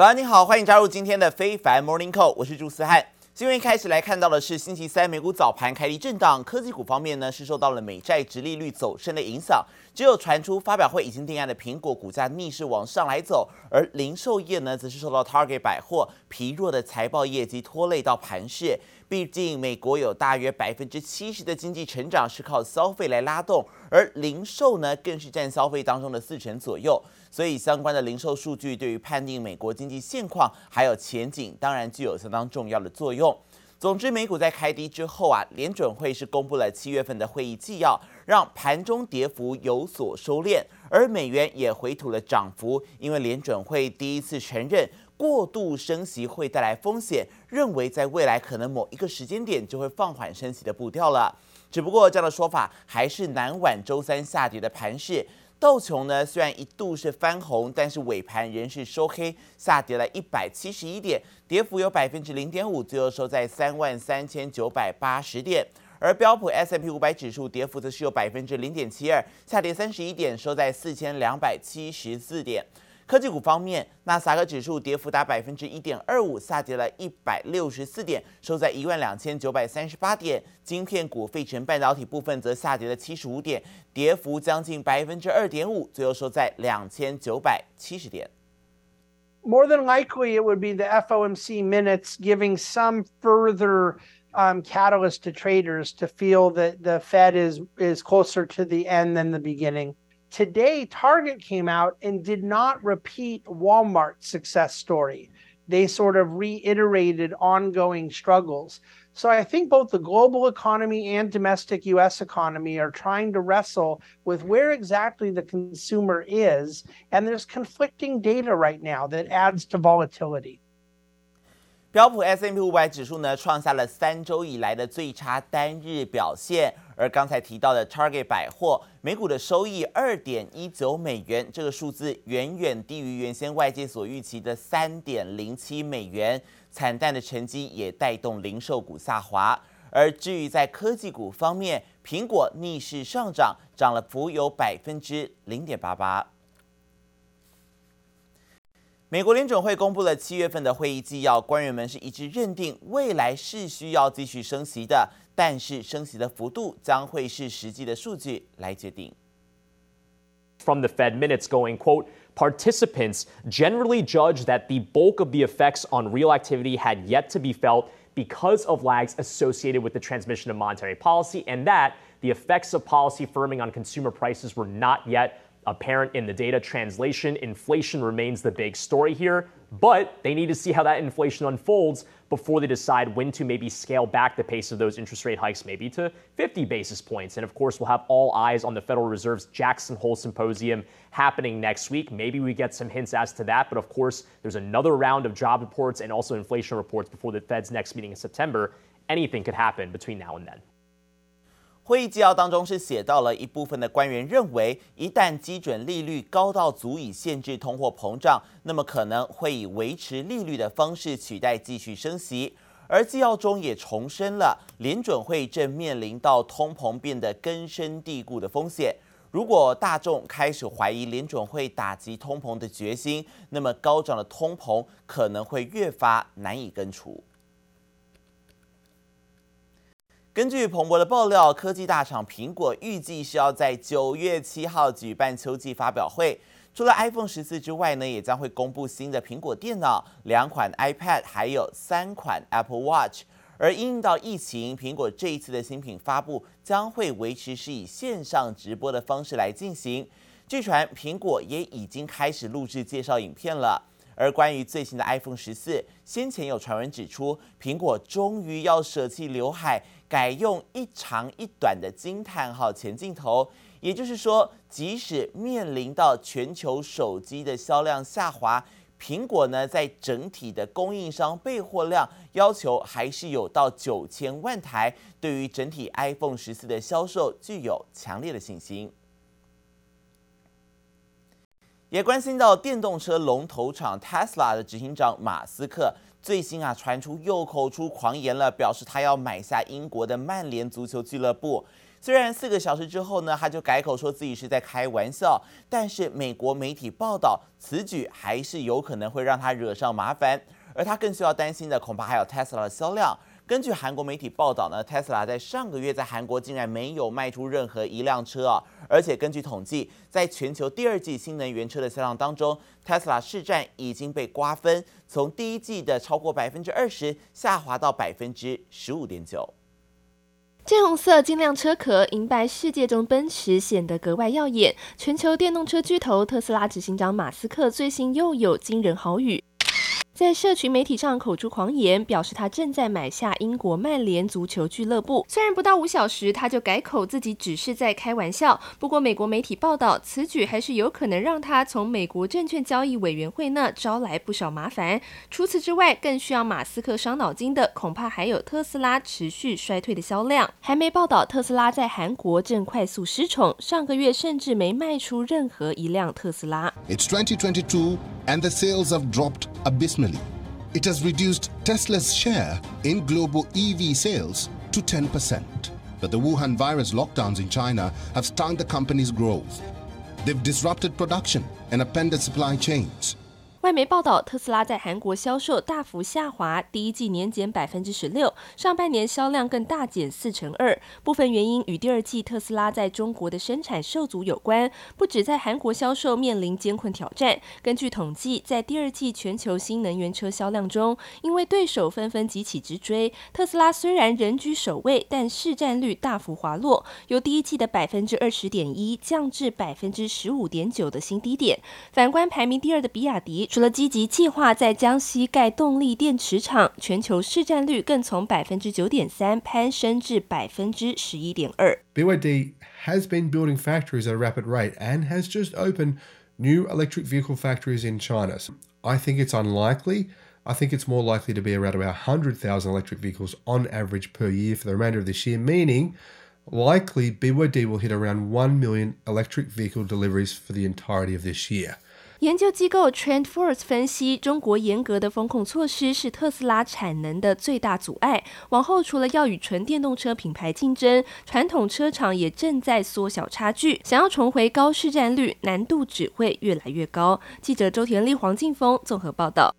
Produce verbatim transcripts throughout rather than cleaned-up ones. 早安，你好，欢迎加入今天的非凡 Morning Call， 我是朱思翰。新闻一开始来看到的是星期三美股早盘开低震荡，科技股方面呢是受到了美债殖利率走升的影响，只有传出发表会已经定案的苹果股价逆势往上来走，而零售业呢则是受到 Target 百货疲弱的财报业绩拖累到盘势。毕竟美国有大约 百分之七十 的经济成长是靠消费来拉动，而零售呢更是占消费当中的四成左右，所以相关的零售数据对于判定美国经济现况还有前景当然具有相当重要的作用。总之，美股在开低之后啊，联准会是公布了七月份的会议纪要，让盘中跌幅有所收敛，而美元也回吐了涨幅，因为联准会第一次承认过度升息会带来风险，认为在未来可能某一个时间点就会放缓升息的步调了。只不过这样的说法还是难挽周三下跌的盘势。道琼呢虽然一度是翻红，但是尾盘仍是收黑，下跌了一百七十一点，跌幅有 百分之零点五， 最后收在 三万三千九百八十 点。而标普 S and P 五百 指数跌幅则是有 百分之零点七二， 下跌三十一点，收在四千两百七十四点。科技股方面，纳斯达克指数跌幅达 百分之一点二五， 下跌了一百六十四点，收在一万两千九百三十八点。晶片股费城半导体部分则下跌了七十五点，跌幅将近 百分之二点五， 最后收在两千九百七十点。More than likely it would be the F O M C minutes giving some further Um, catalyst to traders to feel that the Fed is is closer to the end than the beginning. Today, Target came out and did not repeat Walmart's success story. They sort of reiterated ongoing struggles. So I think both the global economy and domestic U S economy are trying to wrestle with where exactly the consumer is, and there's conflicting data right now that adds to volatility.标普 S and P 五百 指数呢创下了三周以来的最差单日表现，而刚才提到的 Target 百货每股的收益 二点一九美元，这个数字远远低于原先外界所预期的 三点零七美元，惨淡的成绩也带动零售股下滑。而至于在科技股方面，苹果逆势上涨，涨了幅有 百分之零点八八。美国联准会公布了七月份的会议纪要，官员们是一致认定未来是需要继续升息的，但是升息的幅度将会是实际的数据来决定。From the Fed minutes going, quote, participants generally judge that the bulk of the effects on real activity had yet to be felt because of lags associated with the transmission of monetary policy, and that the effects of policy firming on consumer prices were not yet apparent in the data. Translation, inflation remains the big story here, but they need to see how that inflation unfolds before they decide when to maybe scale back the pace of those interest rate hikes, maybe to fifty basis points. And of course, we'll have all eyes on the Federal Reserve's Jackson Hole Symposium happening next week. Maybe we get some hints as to that, but of course, there's another round of job reports and also inflation reports before the Fed's next meeting in September. Anything could happen between now and then.会议纪要当中是写到了一部分的官员认为，一旦基准利率高到足以限制通货膨胀，那么可能会以维持利率的方式取代继续升息。而纪要中也重申了，联准会正面临到通膨变得根深蒂固的风险。如果大众开始怀疑联准会打击通膨的决心，那么高涨的通膨可能会越发难以根除。根据彭博的爆料，科技大厂苹果预计是要在九月七号举办秋季发表会。除了 iPhone 十四之外呢，也将会公布新的苹果电脑、两款 iPad， 还有三款 Apple Watch。而因应到疫情，苹果这一次的新品发布将会维持是以线上直播的方式来进行。据传，苹果也已经开始录制介绍影片了。而关于最新的 iPhone 十四，先前有传闻指出，苹果终于要舍弃刘海，改用一长一短的惊叹号前镜头，也就是说，即使面临到全球手机的销量下滑，苹果呢在整体的供应商备货量要求还是有到九千万台，对于整体 iPhone 十四的销售具有强烈的信心。也关心到电动车龙头厂 Tesla 的执行长马斯克。最新啊，传出又口出狂言了，表示他要买下英国的曼联足球俱乐部。虽然四个小时之后呢，他就改口说自己是在开玩笑，但是美国媒体报道此举还是有可能会让他惹上麻烦。而他更需要担心的，恐怕还有 Tesla 的销量。根据韩国媒体报道呢 ，Tesla 在上个月在韩国竟然没有卖出任何一辆车啊！而且根据统计，在全球第二季新能源车的销量当中 ，Tesla 市占已经被瓜分，从第一季的超过百分之二十下滑到百分之十五点九。渐红色晶亮车壳银白世界中奔驰显得格外耀眼。全球电动车巨头特斯拉执行长马斯克最新又有惊人豪语。在社群媒体上口出狂言，表示他正在买下英国曼联足球俱乐部。虽然不到五小时他就改口自己只是在开玩笑，不过美国媒体报道此举还是有可能让他从美国证券交易委员会呢招来不少麻烦。除此之外，更需要马斯克伤脑筋的恐怕还有特斯拉持续衰退的销量。还没报道特斯拉在韩国正快速失宠，上个月甚至没卖出任何一辆特斯拉。 It's twenty twenty-two and the sales have dropped abysmally.It has reduced Tesla's share in global E V sales to ten percent. But the Wuhan virus lockdowns in China have stung the company's growth. They've disrupted production and upended supply chains.外媒报道，特斯拉在韩国销售大幅下滑，第一季年减 百分之十六， 上半年销量更大减 百分之四点二， 部分原因与第二季特斯拉在中国的生产受阻有关。不止在韩国销售面临艰困挑战，根据统计，在第二季全球新能源车销量中，因为对手纷纷急起直追，特斯拉虽然仍居首位，但市占率大幅滑落，由第一季的 百分之二十点一 降至 百分之十五点九 的新低点。反观排名第二的比亚迪，除了积极计划在江西盖动力电池厂，全球市占率更从 百分之九点三 攀升至 百分之十一点二。 B Y D has been building factories at a rapid rate and has just opened new electric vehicle factories in China. I think it's unlikely. I think it's more likely to be around about one hundred thousand electric vehicles on average per year for the remainder of this year, meaning likely B Y D will hit around one million electric vehicle deliveries for the entirety of this year.研究机构 TrendForce 分析，中国严格的风控措施是特斯拉产能的最大阻碍。往后除了要与纯电动车品牌竞争，传统车厂也正在缩小差距，想要重回高市占率，难度只会越来越高。记者周田丽、黄靖峰综合报道。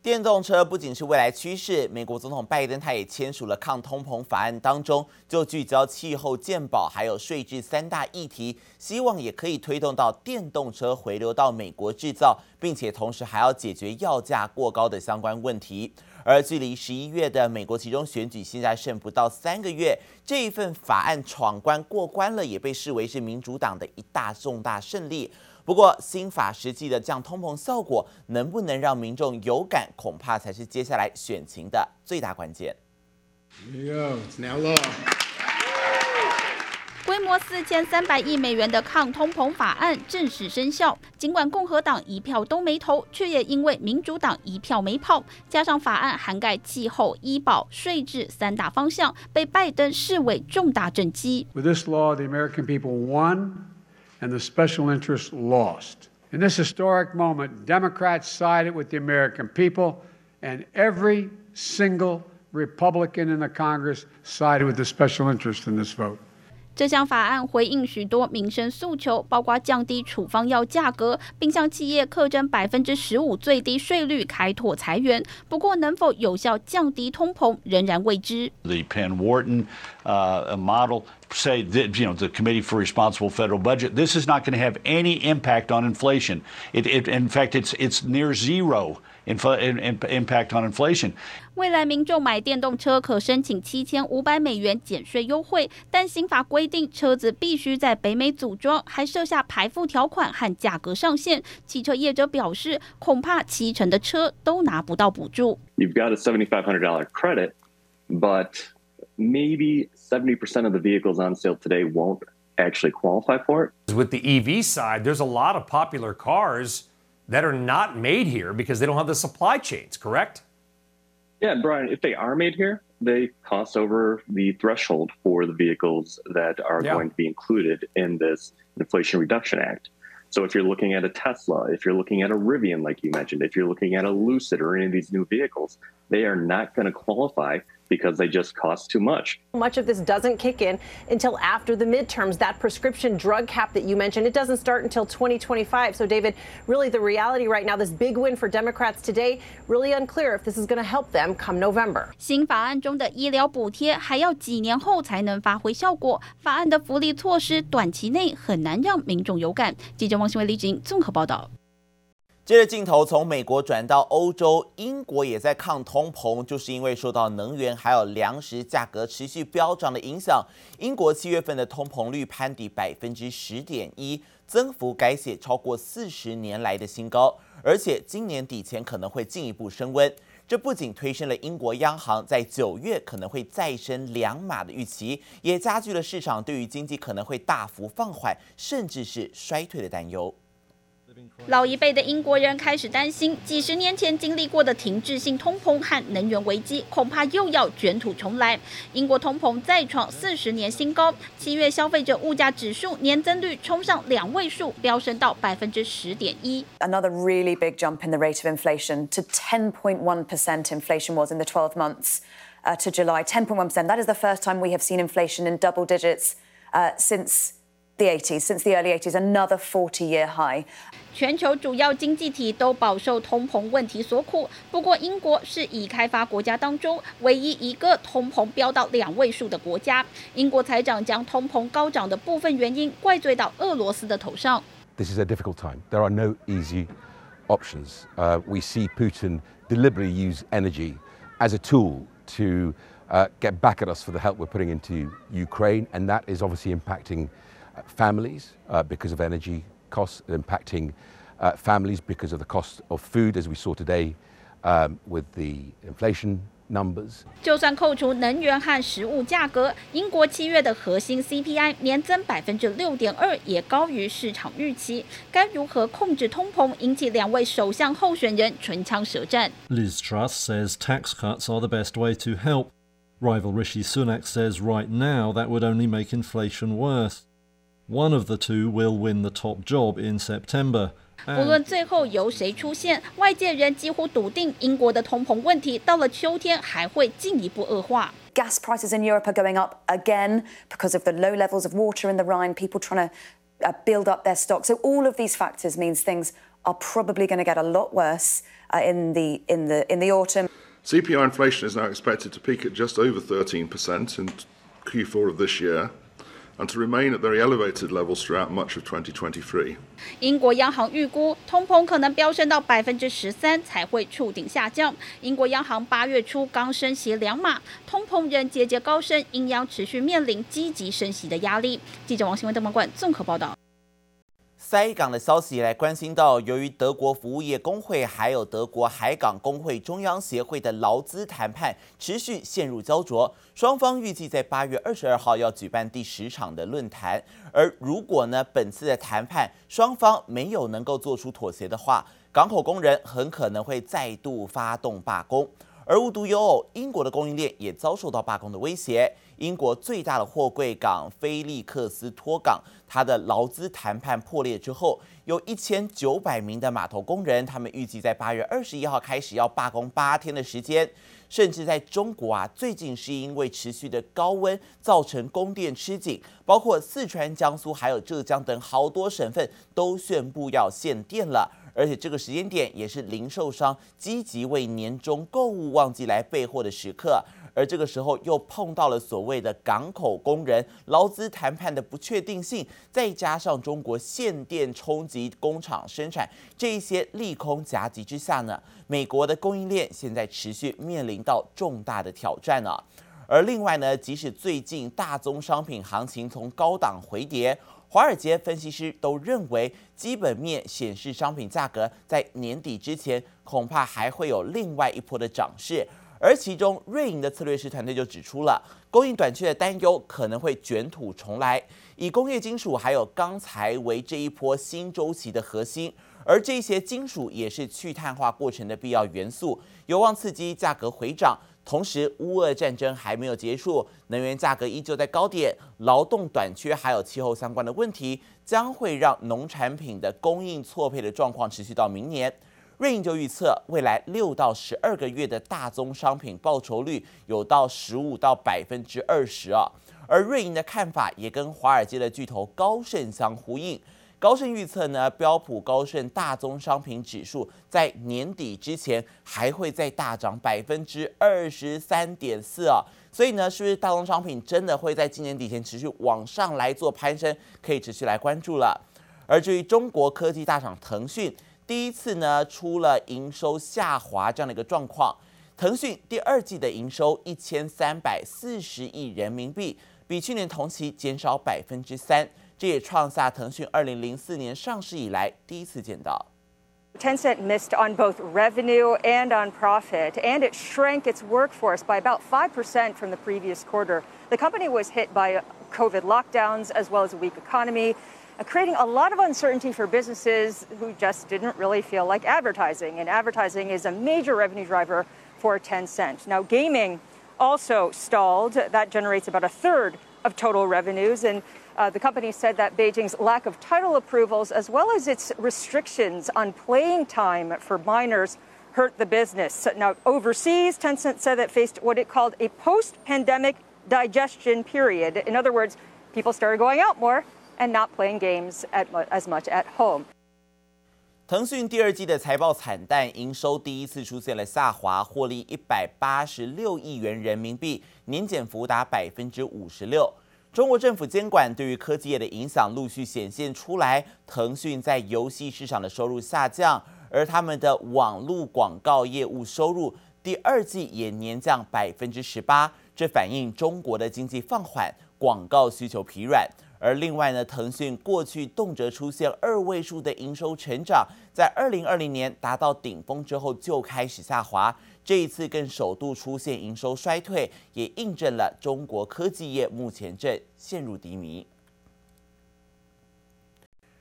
电动车不仅是未来趋势，美国总统拜登他也签署了抗通膨法案，当中就聚焦气候、健保还有税制三大议题，希望也可以推动到电动车回流到美国制造，并且同时还要解决药价过高的相关问题。而距离十一月的美国期中选举现在剩不到三个月，这一份法案闯关过关了，也被视为是民主党的一大重大胜利。不过，新法实际的降通膨效果能不能让民众有感，恐怕才是接下来选情的最大关键。规模四千三百亿美元的抗通膨法案正式生效，尽管共和党一票都没投，却也因为民主党一票没跑，加上法案涵盖气候、医保、税制三大方向，被拜登视为重大政绩。With this law, the American people won.And the special interests lost. In this historic moment, Democrats sided with the American people, and every single Republican in the Congress sided with the special interests in this vote.这项法案回应许多民生诉求，包括降低处方药价格，并向企业课征 百分之十五 最低税率，开拓裁员。不过，能否有效降低通膨仍然未知。The Penn-Wharton uh, model say that, you know, the Committee for Responsible Federal Budget, this is not going to have any impact on inflation. It, it, in fact, it's, it's near zero.impact on inflation. 未来民众买电动车可申请七千五百美元减税优惠，但新法规定车子必须在北美组装，还设下排付条款和价格上限。汽车业者表示，恐怕七成的车都拿不到补助。You've got a seven thousand five hundred dollars credit, but maybe seventy percent of the vehicles on sale today won't actually qualify for it. With the E V side, there's a lot of popular cars.that are not made here because they don't have the supply chains, correct? Yeah, Brian, if they are made here, they cross over the threshold for the vehicles that are yeah. going to be included in this Inflation Reduction Act. So if you're looking at a Tesla, if you're looking at a Rivian, like you mentioned, if you're looking at a Lucid or any of these new vehicles, they are not going to qualify because they just cost too much. Much of this doesn't kick in until after the midterms. That prescription drug cap that you mentioned, it doesn't start until twenty twenty-five. So, David, really the reality right now, this big win for Democrats today, really unclear if this is going to help them come November. 新法案中的医疗补贴还要几年后才能发挥效果，法案的福利措施短期内很难让民众有感。记者王新伟、李景综合报道。接着镜头从美国转到欧洲，英国也在抗通膨，就是因为受到能源还有粮食价格持续飙涨的影响。英国七月份的通膨率攀抵百分之十点一，增幅改写超过四十年来的新高，而且今年底前可能会进一步升温。这不仅推升了英国央行在九月可能会再升两码的预期，也加剧了市场对于经济可能会大幅放缓，甚至是衰退的担忧。老一辈的英国人开始担心，几十年前经历过的停滞性通膨和能源危机恐怕又要卷土重来。英国通膨再创四十年新高，七月消费者物价指数年增率冲上两位数，飙升到百分之十点一。Another really big jump in the rate of inflation to ten point one percent. Inflation was in the twelve months uh, to July. ten point one percent. That is the first time we have seen inflation in double digits uh, since.The eighties, since the early eighties, another forty-year high. 全球主要经济体都饱受通膨问题所苦，不过英国是已开发国家当中唯一一个通膨飙到两位数的国家。英国财长将通膨高涨的部分原因怪罪到俄罗斯的头上。This is a difficult time. There are no easy options. Uh, we see Putin deliberately use energy as a tool to uh, get back at us for the help we're putting into Ukraine, and that is obviously impacting.families uh, because of energy costs, impacting uh, families because of the cost of food, as we saw today um, with the inflation numbers. 就算扣除能源和食物价格，英国七月的核心 C P I 年增百分之六点二，也高于市场预期。该如何控制通膨，引起两位首相候选人唇枪舌战。Liz Truss says tax cuts are the best way to help. Rival Rishi Sunak says right now that would only make inflation worse.One of the two will win the top job in September. 无论最后由谁出现，外界人几乎笃定英国的通膨问题到了秋天还会进一步恶化。Gas prices in Europe are going up again because of the low levels of water in the Rhine. People trying to build up their stock. So all of these factors means things are probably going to get a lot worse in the in the in the autumn. C P I inflation is now expected to peak at just over thirteen percent in Q four of this year.And to remain at very elevated levels throughout much of twenty twenty-three. 英国央行预估通膨可能飙升到百分之十三才会触顶下降。英国央行八月初刚升息两码，通膨仍节节高升，英央持续面临积极升息的压力。记者王新文、邓邦冠综合报道。塞港的消息来关心到，由于德国服务业工会还有德国海港工会中央协会的劳资谈判持续陷入焦灼，双方预计在八月二十二号要举办第十场的论坛。而如果呢本次的谈判双方没有能够做出妥协的话，港口工人很可能会再度发动罢工。而无独有偶，英国的供应链也遭受到罢工的威胁。英国最大的货柜港菲利克斯托港，它的劳资谈判破裂之后，有一千九百名的码头工人，他们预计在八月二十一号开始要罢工八天的时间。甚至在中国啊，最近是因为持续的高温造成供电吃紧，包括四川、江苏还有浙江等好多省份都宣布要限电了。而且这个时间点也是零售商积极为年终购物旺季来备货的时刻，而这个时候又碰到了所谓的港口工人劳资谈判的不确定性，再加上中国限电冲击工厂生产，这一些利空夹击之下呢，美国的供应链现在持续面临到重大的挑战啊。而另外呢，即使最近大宗商品行情从高档回跌，华尔街分析师都认为，基本面显示商品价格在年底之前恐怕还会有另外一波的涨势。而其中，瑞银的策略师团队就指出了，供应短缺的担忧可能会卷土重来，以工业金属还有钢材为这一波新周期的核心。而这些金属也是去碳化过程的必要元素，有望刺激价格回涨。同时，乌俄战争还没有结束，能源价格依旧在高点，劳动短缺还有气候相关的问题，将会让农产品的供应错配的状况持续到明年。瑞银就预测，未来六到十二个月的大宗商品报酬率有到十五到百分之二十啊。而瑞银的看法也跟华尔街的巨头高盛相呼应。高盛预测呢，标普高盛大宗商品指数在年底之前还会再大涨百分之二十三点四啊，所以呢，是不是大宗商品真的会在今年底前持续往上来做攀升，可以持续来关注了。而至于中国科技大厂腾讯，第一次呢出了营收下滑这样的一个状况，腾讯第二季的营收一千三百四十亿人民币，比去年同期减少百分之三。这也创下腾讯二零零四年上市以来第一次见到。Tencent missed on both revenue and on profit, and it shrank its workforce by about five percent from the previous quarter. The company was hit by COVID lockdowns as well as a weak economy, creating a lot of uncertainty for businesses who just didn't really feel like advertising. And advertising is a major revenue driver for Tencent. Now, gaming also stalled. That generates about a third of total revenues, and Uh, the company said that Beijing's lack of title approvals, as well as its restrictions on playing time for minors, hurt the business. Now, overseas, Tencent said it faced what it called a post-pandemic digestion period. In other words, people started going out more and not playing games at, as much at home. 腾讯第二季的财报惨淡，营收第一次出现了下滑，获利一百八十六亿元人民币，年减幅达百分之五十六。中国政府监管对于科技业的影响陆续显现出来，腾讯在游戏市场的收入下降，而他们的网络广告业务收入第二季也年降百分之十八，这反映中国的经济放缓，广告需求疲软。而另外呢，腾讯过去动辄出现二位数的营收成长，在二零二零年达到顶峰之后就开始下滑，这一次更首度出现营收衰退，也印证了中国科技业目前正陷入低迷。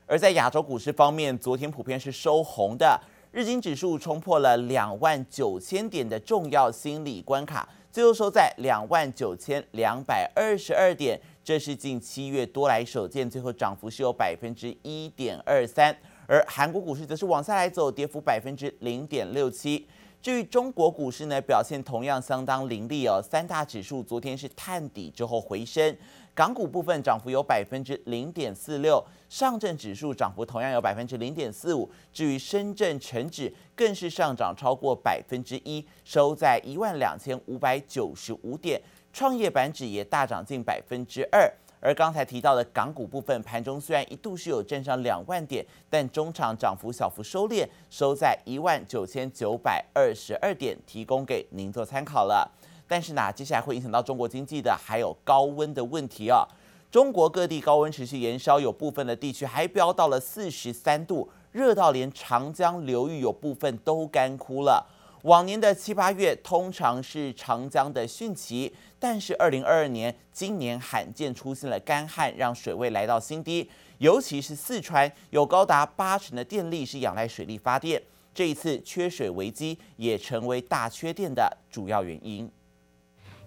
而在亚洲股市方面，昨天普遍是收红的，日经指数冲破了两万九千点的重要心理关卡，最后收在两万九千两百二十二点。这是近七月多来首见，最后涨幅是有百分之一点二三，而韩国股市则是往下来走，跌幅百分之零点六七。至于中国股市呢，表现同样相当凌厉哦，三大指数昨天是探底之后回升，港股部分涨幅有百分之零点四六，上证指数涨幅同样有百分之零点四五，至于深圳成指更是上涨超过百分之一，收在一万两千五百九十五点。创业板指也大涨近百分之二，而刚才提到的港股部分，盘中虽然一度是有站上两万点，但中场涨幅小幅收敛，收在一万九千九百二十二点，提供给您做参考了。但是呢，接下来会影响到中国经济的还有高温的问题啊。中国各地高温持续延烧，有部分的地区还飙到了四十三度，热到连长江流域有部分都干枯了。往年的七八月通常是长江的汛期，但是二零二二年今年罕见出现了干旱，让水位来到新低。尤其是四川，有高达八成的电力是仰赖水力发电，这一次缺水危机也成为大缺电的主要原因。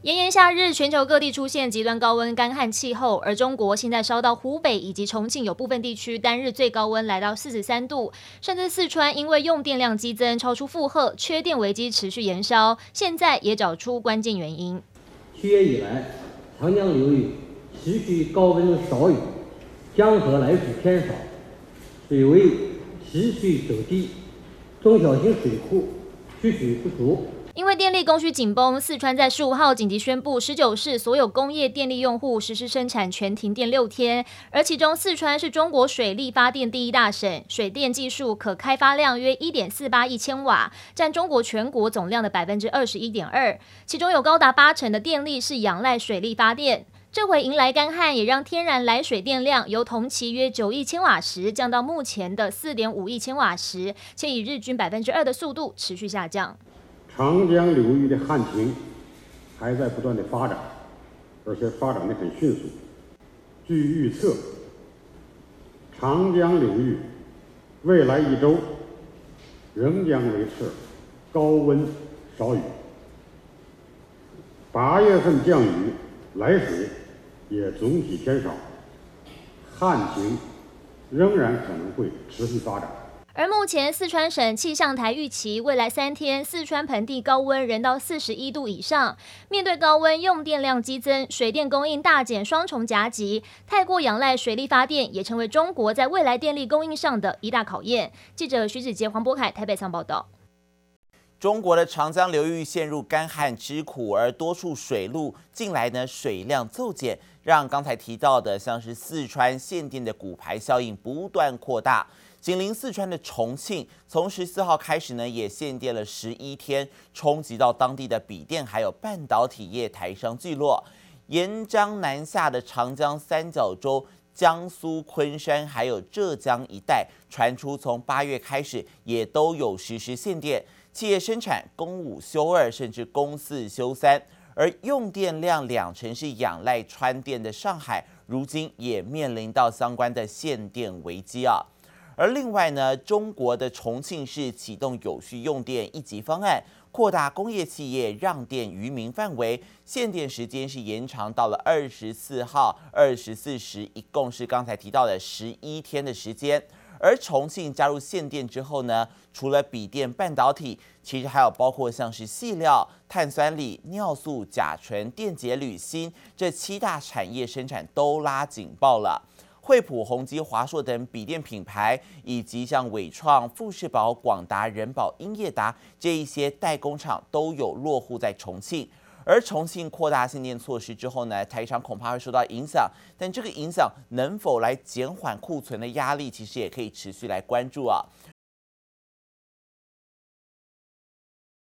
炎炎夏日，全球各地出现极端高温干旱气候，而中国现在烧到湖北以及重庆有部分地区单日最高温来到四十三度，甚至四川因为用电量激增超出负荷，缺电危机持续延烧，现在也找出关键原因。七月以来，长江流域持续高温少雨，江河来水偏少，水位持续走低，中小型水库蓄水不足。因为电力供需紧绷，四川在十五号紧急宣布，十九市所有工业电力用户实施生产全停电六天。而其中，四川是中国水力发电第一大省，水电技术可开发量约一点四八亿千瓦，占中国全国总量的百分之二十一点二。其中有高达八成的电力是仰赖水力发电。这回迎来干旱，也让天然来水电量由同期约九亿千瓦时降到目前的四点五亿千瓦时，且以日均百分之二的速度持续下降。长江流域的旱情还在不断的发展，而且发展的很迅速。据预测，长江流域未来一周仍将维持高温少雨，八月份降雨来水也总体偏少，旱情仍然可能会持续发展。而目前四川省气象台预期，未来三天四川盆地高温仍到四十一度以上。面对高温，用电量激增，水电供应大减，双重夹击。太过仰赖水力发电，也成为中国在未来电力供应上的一大考验。记者徐子杰、黄博凯台北仓报道。中国的长江流域陷入干旱之苦，而多处水路近来呢水量骤减，让刚才提到的像是四川限电的骨牌效应不断扩大。紧邻四川的重庆，从十四号开始呢，也限电了十一天，冲击到当地的笔电还有半导体业台商聚落。沿江南下的长江三角洲、江苏昆山还有浙江一带，传出从八月开始也都有实施限电，企业生产公五休二，甚至公四休三。而用电量两成是仰赖川电的上海，如今也面临到相关的限电危机啊。而另外呢，中国的重庆市启动有序用电一级方案，扩大工业企业让电于民范围，限电时间是延长到了二十四号、二十四时，一共是刚才提到的十一天的时间。而重庆加入限电之后呢，除了笔电、半导体，其实还有包括像是细料、碳酸锂、尿素、甲醇、电解铝、锌这七大产业生产都拉警报了。惠普、宏基、华硕等笔电品牌，以及像伟创、富士宝、广达、仁宝、英业达这一些代工厂都有落户在重庆。而重庆扩大限电措施之后呢，台商恐怕会受到影响，但这个影响能否来减缓库存的压力，其实也可以持续来关注啊。